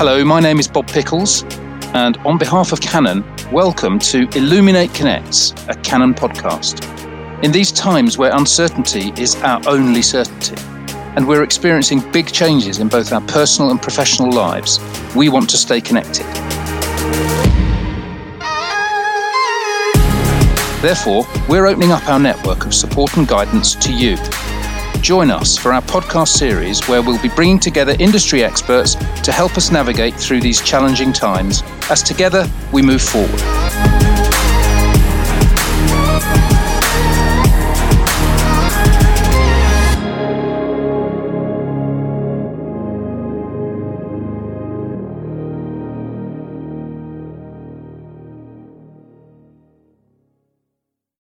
Hello, my name is Bob Pickles, and on behalf of Canon, welcome to Illuminate Connects, a Canon podcast. In these times where uncertainty is our only certainty, and we're experiencing big changes in both our personal and professional lives, we want to stay connected. Therefore, we're opening up our network of support and guidance to you. Join us for our podcast series where we'll be bringing together industry experts to help us navigate through these challenging times as together we move forward.